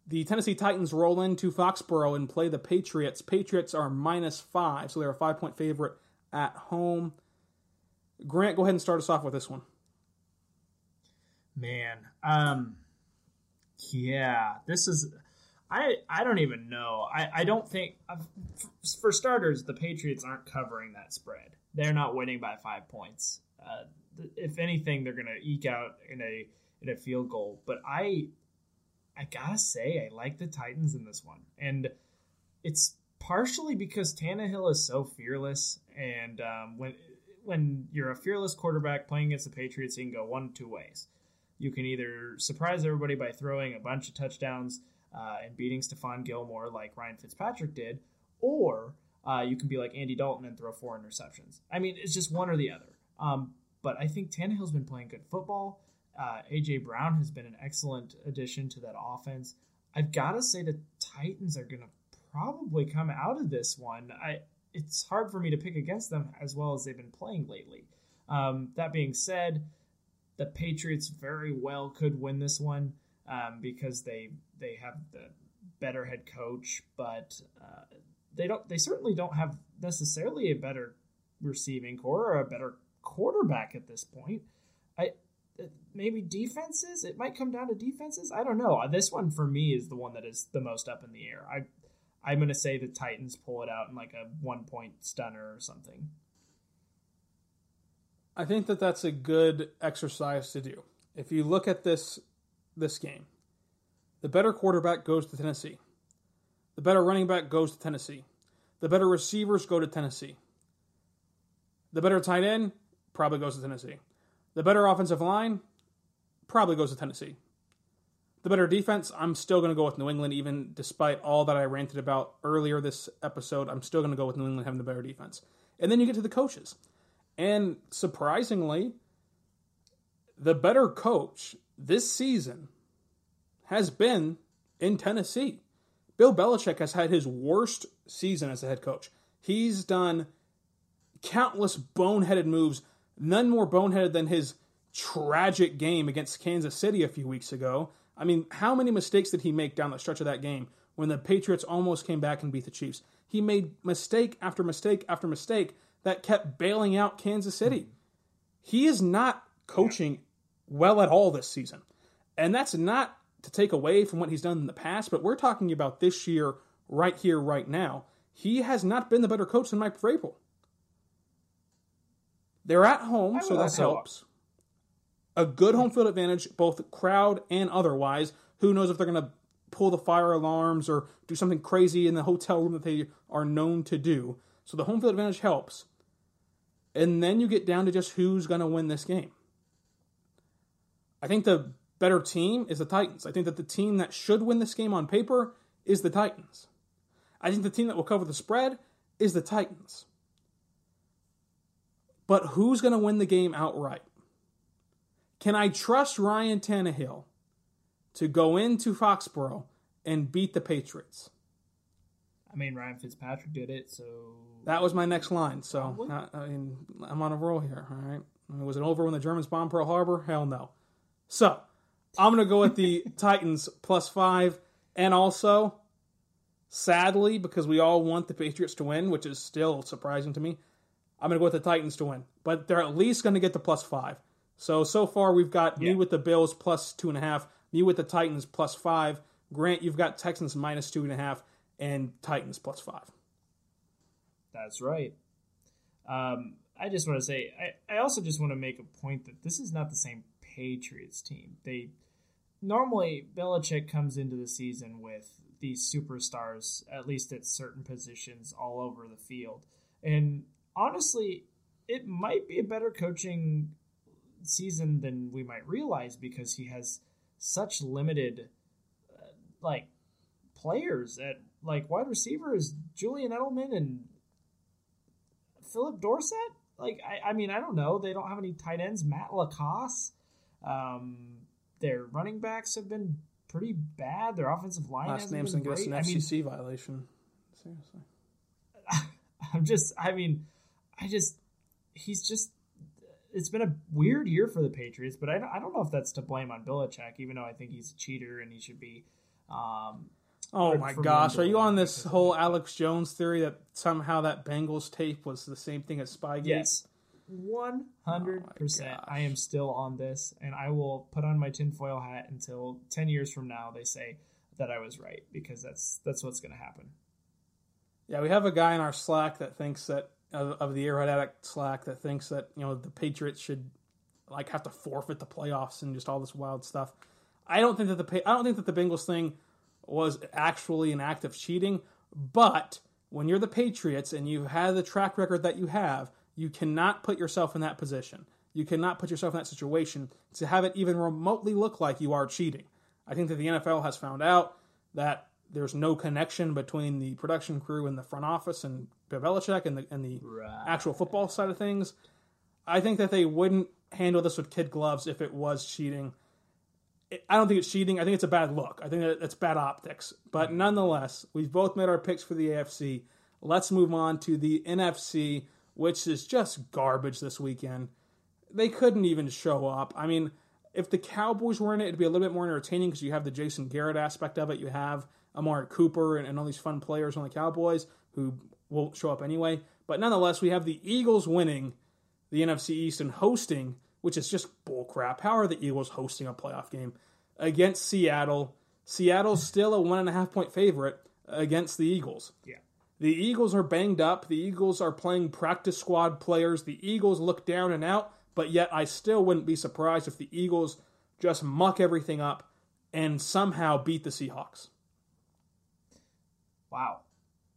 the Tennessee Titans roll into Foxborough and play the Patriots. Patriots are minus five, so they're a five-point favorite at home. Grant, go ahead and start us off with this one. Man, um, yeah, this is... I, I don't even know. I, I don't think, for starters, the Patriots aren't covering that spread. They're not winning by five points. Uh, if anything, they're going to eke out in a in a field goal. But I I got to say, I like the Titans in this one. And it's partially because Tannehill is so fearless. And um, when when you're a fearless quarterback playing against the Patriots, you can go one of two ways. You can either surprise everybody by throwing a bunch of touchdowns Uh, and beating Stephon Gilmore like Ryan Fitzpatrick did, or uh, you can be like Andy Dalton and throw four interceptions. I mean, it's just one or the other. Um, but I think Tannehill's been playing good football. Uh, A J. Brown has been an excellent addition to that offense. I've got to say the Titans are going to probably come out of this one. I It's hard for me to pick against them as well as they've been playing lately. Um, that being said, the Patriots very well could win this one. Um, because they they have the better head coach, but uh, they don't. They certainly don't have necessarily a better receiving core or a better quarterback at this point. I maybe defenses. It might come down to defenses. I don't know. This one for me is the one that is the most up in the air. I I'm going to say the Titans pull it out in like a one point stunner or something. I think that that's a good exercise to do. If you look at this. This game. The better quarterback goes to Tennessee. The better running back goes to Tennessee. The better receivers go to Tennessee. The better tight end probably goes to Tennessee. The better offensive line probably goes to Tennessee. The better defense, I'm still going to go with New England, even despite all that I ranted about earlier this episode. I'm still going to go with New England having the better defense. And then you get to the coaches. And surprisingly, the better coach this season has been in Tennessee. Bill Belichick has had his worst season as a head coach. He's done countless boneheaded moves, none more boneheaded than his tragic game against Kansas City a few weeks ago. I mean, how many mistakes did he make down the stretch of that game when the Patriots almost came back and beat the Chiefs? He made mistake after mistake after mistake that kept bailing out Kansas City. He is not coaching well at all this season. And that's not to take away from what he's done in the past, but we're talking about this year, right here, right now. He has not been the better coach than Mike Vrabel. They're at home, so that helps. A good home field advantage, both crowd and otherwise. Who knows if they're going to pull the fire alarms or do something crazy in the hotel room that they are known to do. So the home field advantage helps. And then you get down to just who's going to win this game. I think the better team is the Titans. I think that the team that should win this game on paper is the Titans. I think the team that will cover the spread is the Titans. But who's going to win the game outright? Can I trust Ryan Tannehill to go into Foxborough and beat the Patriots? I mean, Ryan Fitzpatrick did it, so... That was my next line, so I, I mean, I'm on a roll here, all right? I mean, was it over when the Germans bombed Pearl Harbor? Hell no. So, I'm going to go with the Titans plus five. And also, sadly, because we all want the Patriots to win, which is still surprising to me, I'm going to go with the Titans to win. But they're at least going to get the plus five. So, so far, we've got yeah. me with the Bills plus two and a half, me with the Titans plus five. Grant, you've got Texans minus two and a half, and Titans plus five. That's right. Um, I just want to say, I, I also just want to make a point that this is not the same Patriots team. They normally Belichick comes into the season with these superstars, at least at certain positions all over the field. And honestly, it might be a better coaching season than we might realize, because he has such limited uh, like players at like wide receivers, Julian Edelman and Philip Dorsett. Like, I, I mean, I don't know. They don't have any tight ends. Matt Lacoste. Um, their running backs have been pretty bad. Their offensive line Last hasn't been great. Last name's an F C C I mean, violation. Seriously. I'm just, I mean, I just, he's just, it's been a weird year for the Patriots, but I, I don't know if that's to blame on Belichick, even though I think he's a cheater and he should be. Um, oh my gosh. Are you on this whole Alex Jones theory that somehow that Bengals tape was the same thing as Spygate? Yes. one hundred percent. Oh, I am still on this, and I will put on my tinfoil hat until ten years from now they say that I was right, because that's that's what's going to happen. Yeah, we have a guy in our Slack that thinks that, of, of the Airhead Addict Slack, that thinks that, you know, the Patriots should like have to forfeit the playoffs and just all this wild stuff. I don't think that the I don't think that the Bengals thing was actually an act of cheating, but when you're the Patriots and you have the track record that you have, you cannot put yourself in that position. You cannot put yourself in that situation to have it even remotely look like you are cheating. I think that the N F L has found out that there's no connection between the production crew and the front office and Belichick and the and the right. actual football side of things. I think that they wouldn't handle this with kid gloves if it was cheating. I don't think it's cheating. I think it's a bad look. I think that it's bad optics. But mm-hmm. nonetheless, we've both made our picks for the A F C. Let's move on to the N F C, which is just garbage this weekend. They couldn't even show up. I mean, if the Cowboys were in it, it'd be a little bit more entertaining because you have the Jason Garrett aspect of it. You have Amari Cooper and, and all these fun players on the Cowboys who won't show up anyway. But nonetheless, we have the Eagles winning the N F C East and hosting, which is just bullcrap. How are the Eagles hosting a playoff game against Seattle? Seattle's still a one and a half point favorite against the Eagles. Yeah. The Eagles are banged up. The Eagles are playing practice squad players. The Eagles look down and out, but yet I still wouldn't be surprised if the Eagles just muck everything up and somehow beat the Seahawks. Wow.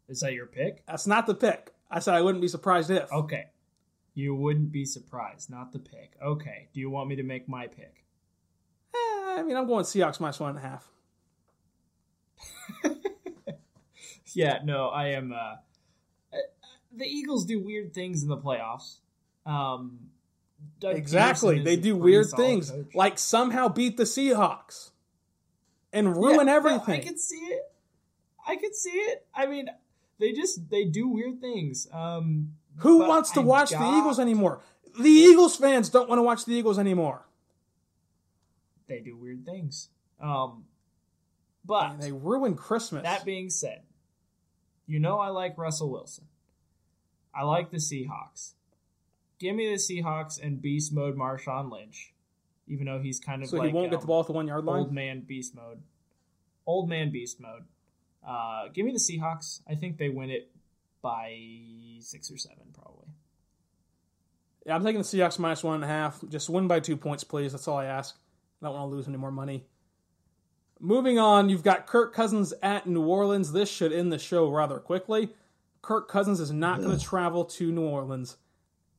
Is that your pick? That's not the pick. I said I wouldn't be surprised if. Okay. You wouldn't be surprised. Not the pick. Okay. Do you want me to make my pick? Eh, I mean, I'm going Seahawks minus one and a half. Yeah, no, I am. Uh, the Eagles do weird things in the playoffs. Um, exactly. They do weird things, coach. Like somehow beat the Seahawks and ruin yeah, everything. No, I can see it. I can see it. I mean, they just, they do weird things. Um, Who wants to I watch got... the Eagles anymore? The Eagles fans don't want to watch the Eagles anymore. They do weird things. Um, but and they ruin Christmas. That being said, you know I like Russell Wilson. I like the Seahawks. Give me the Seahawks and beast mode Marshawn Lynch, even though he's kind of so like... So he won't um, get the ball at the one-yard line? Old man beast mode. Old man beast mode. Uh, give me the Seahawks. I think they win it by six or seven, probably. Yeah, I'm taking the Seahawks minus one and a half. Just win by two points, please. That's all I ask. I don't want to lose any more money. Moving on, you've got Kirk Cousins at New Orleans. This should end the show rather quickly. Kirk Cousins is not going to travel to New Orleans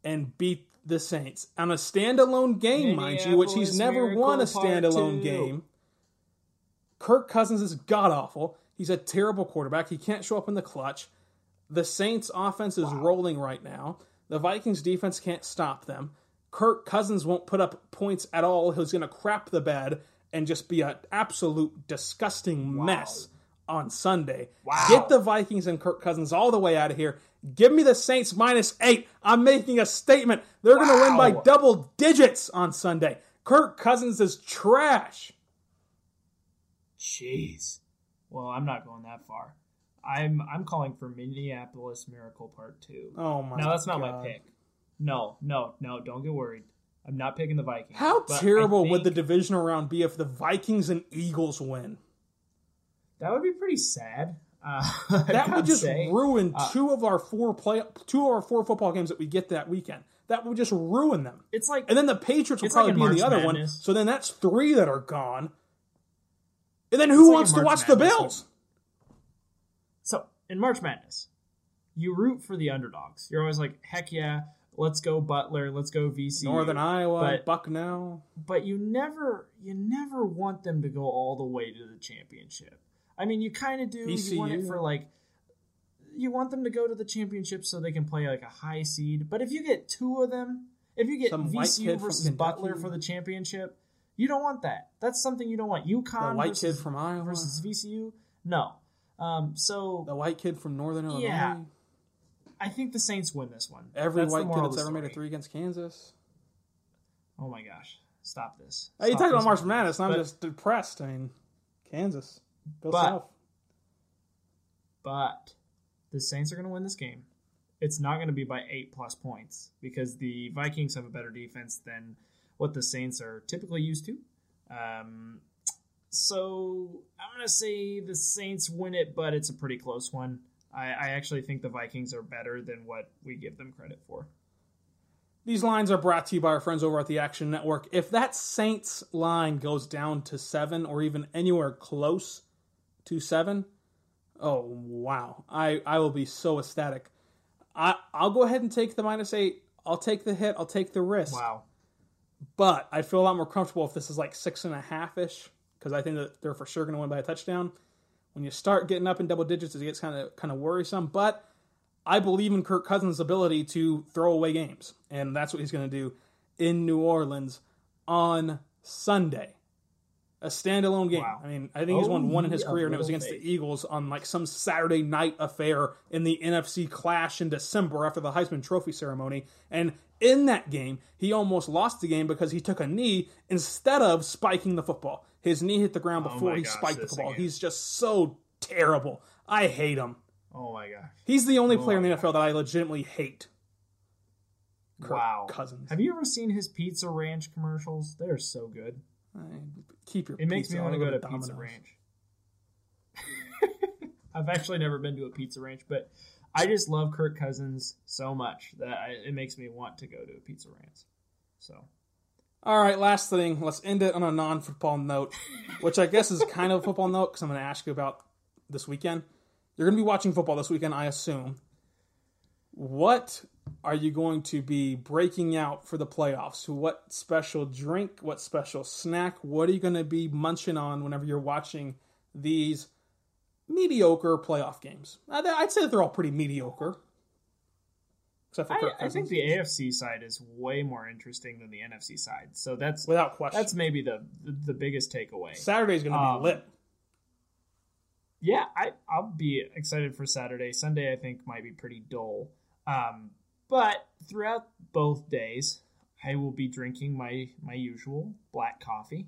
and beat the Saints on a standalone game, mind you, which he's never won a standalone game. Kirk Cousins is god-awful. He's a terrible quarterback. He can't show up in the clutch. The Saints' offense is wow. rolling right now. The Vikings' defense can't stop them. Kirk Cousins won't put up points at all. He's going to crap the bed and just be an absolute disgusting wow. mess on Sunday. Wow. Get the Vikings and Kirk Cousins all the way out of here. Give me the Saints minus eight. I'm making a statement. They're wow. going to win by double digits on Sunday. Kirk Cousins is trash. Jeez. Well, I'm not going that far. I'm I'm calling for Minneapolis Miracle Part two. Oh, my God. No, that's not God. my pick. No, no, no. Don't get worried. I'm not picking the Vikings. How terrible think, would the divisional round be if the Vikings and Eagles win? That would be pretty sad. Uh, that would just say. ruin uh, two of our four play, two of our four football games that we get that weekend. That would just ruin them. It's like, and then the Patriots will probably like in be March in the other Madness. one. So then that's three that are gone. And then who like wants to watch Madness, the Bills? So in March Madness, you root for the underdogs. You're always like, heck yeah. Let's go Butler. Let's go V C U. Northern Iowa, but, Bucknell. But you never, you never want them to go all the way to the championship. I mean, you kind of do. V C U. You want it for like, you want them to go to the championship so they can play like a high seed. But if you get two of them, if you get Some V C U versus Butler for the championship, you don't want that. That's something you don't want. UConn the white versus, kid from Iowa. versus V C U. No. Um, so the white kid from Northern Illinois. Yeah. I think the Saints win this one. Every that's white kid that's ever made a three against Kansas. Oh, my gosh. Stop this. Stop hey, you're talking about March Madness, and I'm just depressed. I mean, Kansas. Go but, south. But the Saints are going to win this game. It's not going to be by eight-plus points because the Vikings have a better defense than what the Saints are typically used to. Um, so I'm going to say the Saints win it, but it's a pretty close one. I actually think the Vikings are better than what we give them credit for. These lines are brought to you by our friends over at the Action Network. If that Saints line goes down to seven or even anywhere close to seven, oh, wow. I, I will be so ecstatic. I, I'll go ahead and take the minus eight. I'll take the hit. I'll take the risk. Wow. But I feel a lot more comfortable if this is like six and a half-ish because I think that they're for sure going to win by a touchdown. When you start getting up in double digits, it gets kind of kind of worrisome. But I believe in Kirk Cousins' ability to throw away games. And that's what he's going to do in New Orleans on Sunday. A standalone game. Wow. I mean, I think oh, he's won one in his career, and it was against faith. the Eagles on like some Saturday night affair in the N F C Clash in December after the Heisman Trophy ceremony. And in that game, he almost lost the game because he took a knee instead of spiking the football. His knee hit the ground before oh he gosh, spiked the ball. Again. He's just so terrible. I hate him. Oh, my gosh. He's the only oh player in the N F L that I legitimately hate. Kirk wow. Cousins. Have you ever seen his Pizza Ranch commercials? They're so good. I keep your it pizza. It makes me want to go to Domino's. Pizza Ranch. I've actually never been to a Pizza Ranch, but I just love Kirk Cousins so much that I, it makes me want to go to a Pizza Ranch. So... All right, last thing. Let's end it on a non-football note, which I guess is kind of a football note because I'm going to ask you about this weekend. You're going to be watching football this weekend, I assume. What are you going to be breaking out for the playoffs? What special drink? What special snack? What are you going to be munching on whenever you're watching these mediocre playoff games? I'd say that they're all pretty mediocre. I, I think the A F C side is way more interesting than the N F C side. So that's without question. That's maybe the the, the biggest takeaway. Saturday's going to um, be lit. Yeah, I, I'll be excited for Saturday. Sunday, I think, might be pretty dull. Um, but throughout both days, I will be drinking my, my usual black coffee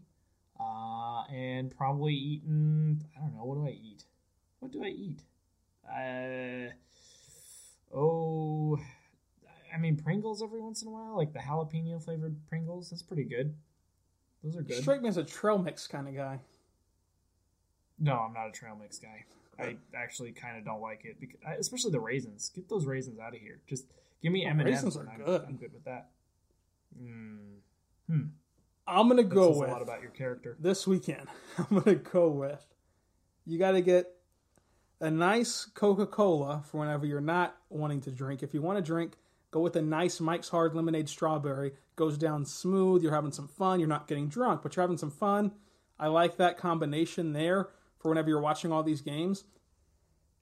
uh, and probably eating, I don't know, what do I eat? What do I eat? Uh, oh... I mean, Pringles every once in a while, like the jalapeno flavored Pringles. That's pretty good. Those are good. Strike me as a trail mix kind of guy. No, I'm not a trail mix guy. I actually kind of don't like it, because, especially the raisins. Get those raisins out of here. Just give me oh, M and M's. Raisins are I'm, good. I'm good with that. Mm. Hmm. I'm gonna go with a lot about your character this weekend. I'm gonna go with you. Got to get a nice Coca-Cola for whenever you're not wanting to drink. If you want to drink. Go with a nice Mike's Hard Lemonade Strawberry. Goes down smooth. You're having some fun. You're not getting drunk, but you're having some fun. I like that combination there for whenever you're watching all these games.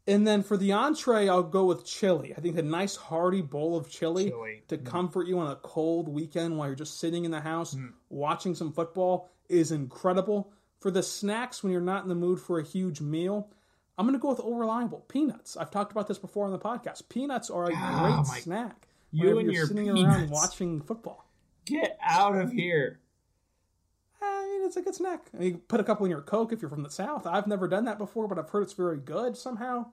And then for the entree, I'll go with chili. I think a nice hearty bowl of chili, chili. to mm. comfort you on a cold weekend while you're just sitting in the house mm. watching some football is incredible. For the snacks, when you're not in the mood for a huge meal, I'm going to go with Old Reliable. Peanuts. I've talked about this before on the podcast. Peanuts are a oh, great snack. You and your sitting peanuts. around watching football. Get out of here. I mean, it's a good snack. I mean, you put a couple in your Coke if you're from the South. I've never done that before, but I've heard it's very good somehow.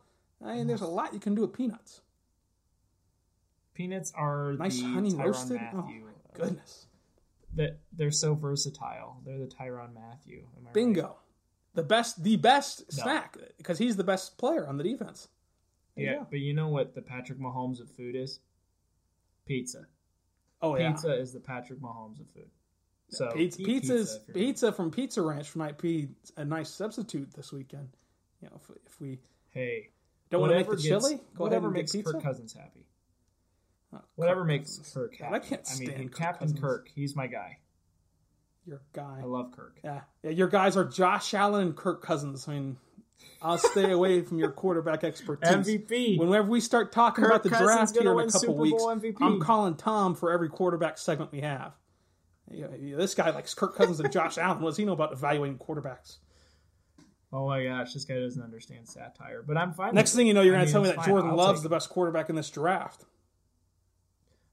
I mean, there's a lot you can do with peanuts. Peanuts are nice the honey Tyrann roasted. Matthew. Oh, my goodness. That they're so versatile. They're the Tyrann Matthew. Am I Bingo. Right? The best, the best no. snack because he's the best player on the defense. There yeah, you but you know what the Patrick Mahomes of food is? Pizza. Oh, yeah. Pizza is the Patrick Mahomes of food. So pizza, pizza's, pizza, pizza from Pizza Ranch might be a nice substitute this weekend. You know, if, if we hey don't want to make the gets, chili, go whatever ahead and makes Kirk Cousins happy. Oh, Whatever Kirk makes Cousins. Kirk happy. I can't stand I mean, Kirk Captain Cousins. Kirk, he's my guy. Your guy. I love Kirk. Yeah. yeah. Your guys are Josh Allen and Kirk Cousins. I mean, I'll stay away from your quarterback expertise. M V P. Whenever we start talking Kirk about the Cousins draft here in a couple weeks, M V P. I'm calling Tom for every quarterback segment we have. Yeah, yeah, this guy likes Kirk Cousins and Josh Allen. What does he know about evaluating quarterbacks? Oh my gosh, this guy doesn't understand satire. But I'm fine. Next thing you know, you're going to tell me that Jordan Love's the best quarterback in this draft.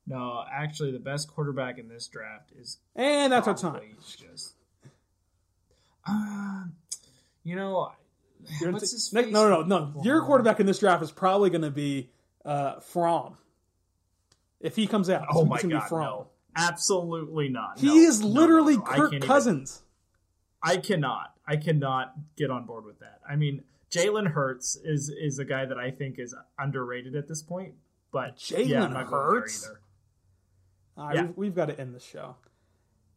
No, actually, the best quarterback in this draft is and that's our time. Just, uh, you know, what's his face? No, no, no, no. Your quarterback in this draft is probably going to be uh, Fromm. If he comes out, oh my god, no. Absolutely not. He no, is literally no, no, no. Kirk Cousins. Even, I cannot. I cannot get on board with that. I mean, Jalen Hurts is is a guy that I think is underrated at this point. But Jalen yeah, I'm not Hurts. Either. Uh, yeah. we've, we've got to end the show.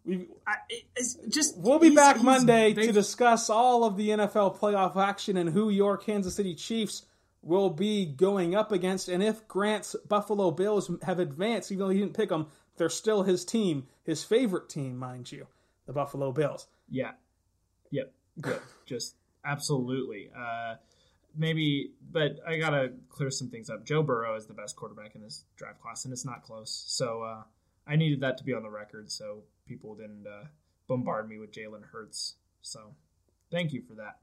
We've, I, it's just we'll be he's, back he's, Monday they, to discuss all of the N F L playoff action and who your Kansas City Chiefs will be going up against. And if Grant's Buffalo Bills have advanced, even though he didn't pick them, they're still his team, his favorite team, mind you, the Buffalo Bills. Yeah. Yep. Good. Just absolutely. Uh, maybe, but I got to clear some things up. Joe Burrow is the best quarterback in this draft class, and it's not close. So uh, I needed that to be on the record so people didn't uh, bombard me with Jalen Hurts. So thank you for that.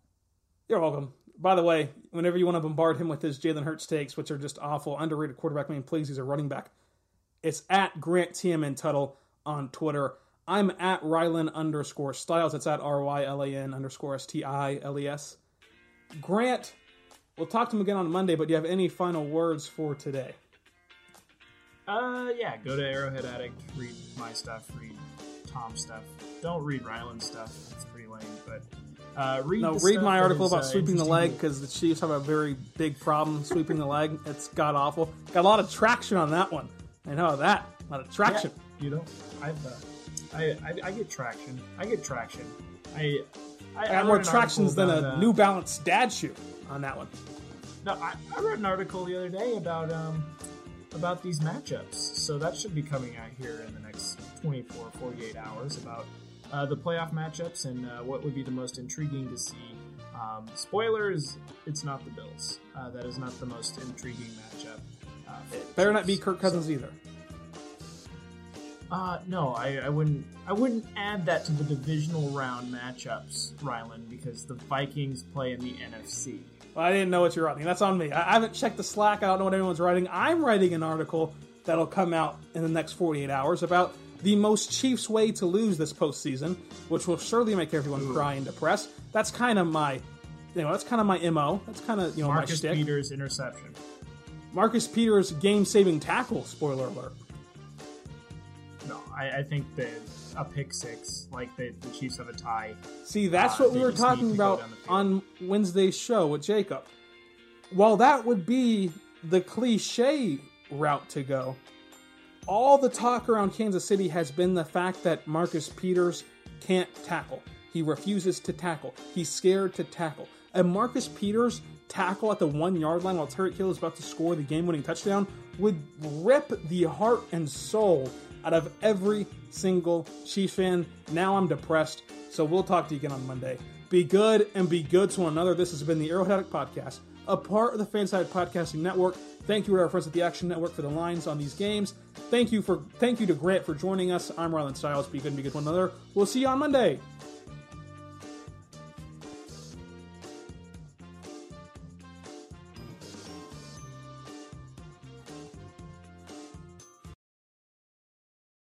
You're welcome. By the way, whenever you want to bombard him with his Jalen Hurts takes, which are just awful, underrated quarterback, I mean, please, he's a running back. It's at Grant T M N Tuttle on Twitter. I'm at Ryland underscore Styles. It's at R Y L A N underscore S T I L E S. Grant, we'll talk to him again on Monday, but do you have any final words for today? Uh, yeah, go to Arrowhead Addict, read my stuff, read Tom's stuff. Don't read Ryland's stuff. It's pretty lame, but uh, read No, read my article is, about uh, sweeping the leg, because the Chiefs have a very big problem sweeping the leg. It's god-awful. Got a lot of traction on that one. I know that. A lot of traction. Yeah, you know, I've, uh, I, I I get traction. I get traction. I I, I got I more tractions than about, a uh, New Balance dad shoe on that one. No, I, I read an article the other day about um about these matchups. So that should be coming out here in the next twenty-four, forty-eight hours about uh, the playoff matchups and uh, what would be the most intriguing to see. Um, spoilers, it's not the Bills. Uh, that is not the most intriguing matchup. Uh, it better not be Kirk Cousins so, either. Uh, no, I, I wouldn't. I wouldn't add that to the divisional round matchups, Ryland, because the Vikings play in the N F C. Well, I didn't know what you're writing. That's on me. I haven't checked the Slack. I don't know what anyone's writing. I'm writing an article that'll come out in the next forty-eight hours about the most Chiefs way to lose this postseason, which will surely make everyone Ooh. cry and depressed. That's kind of my, you know, that's kind of my M O. That's kind of you know Marcus my shtick. Marcus Peters interception. Marcus Peters game-saving tackle. Spoiler alert. No, I, I think that a pick six, like the, the Chiefs have a tie. See, that's uh, what we were talking about on Wednesday's show with Jacob. While that would be the cliche route to go, all the talk around Kansas City has been the fact that Marcus Peters can't tackle. He refuses to tackle. He's scared to tackle. And Marcus Peters' tackle at the one-yard line while Tyreek Hill is about to score the game-winning touchdown would rip the heart and soul out of every single Chiefs fan. Now I'm depressed, so we'll talk to you again on Monday. Be good and be good to one another. This has been the Arrowhead Addict Podcast, a part of the Fanside Podcasting Network. Thank you to our friends at the Action Network for the lines on these games. Thank you for thank you to Grant for joining us. I'm Ryland Styles. Be good and be good to one another. We'll see you on Monday.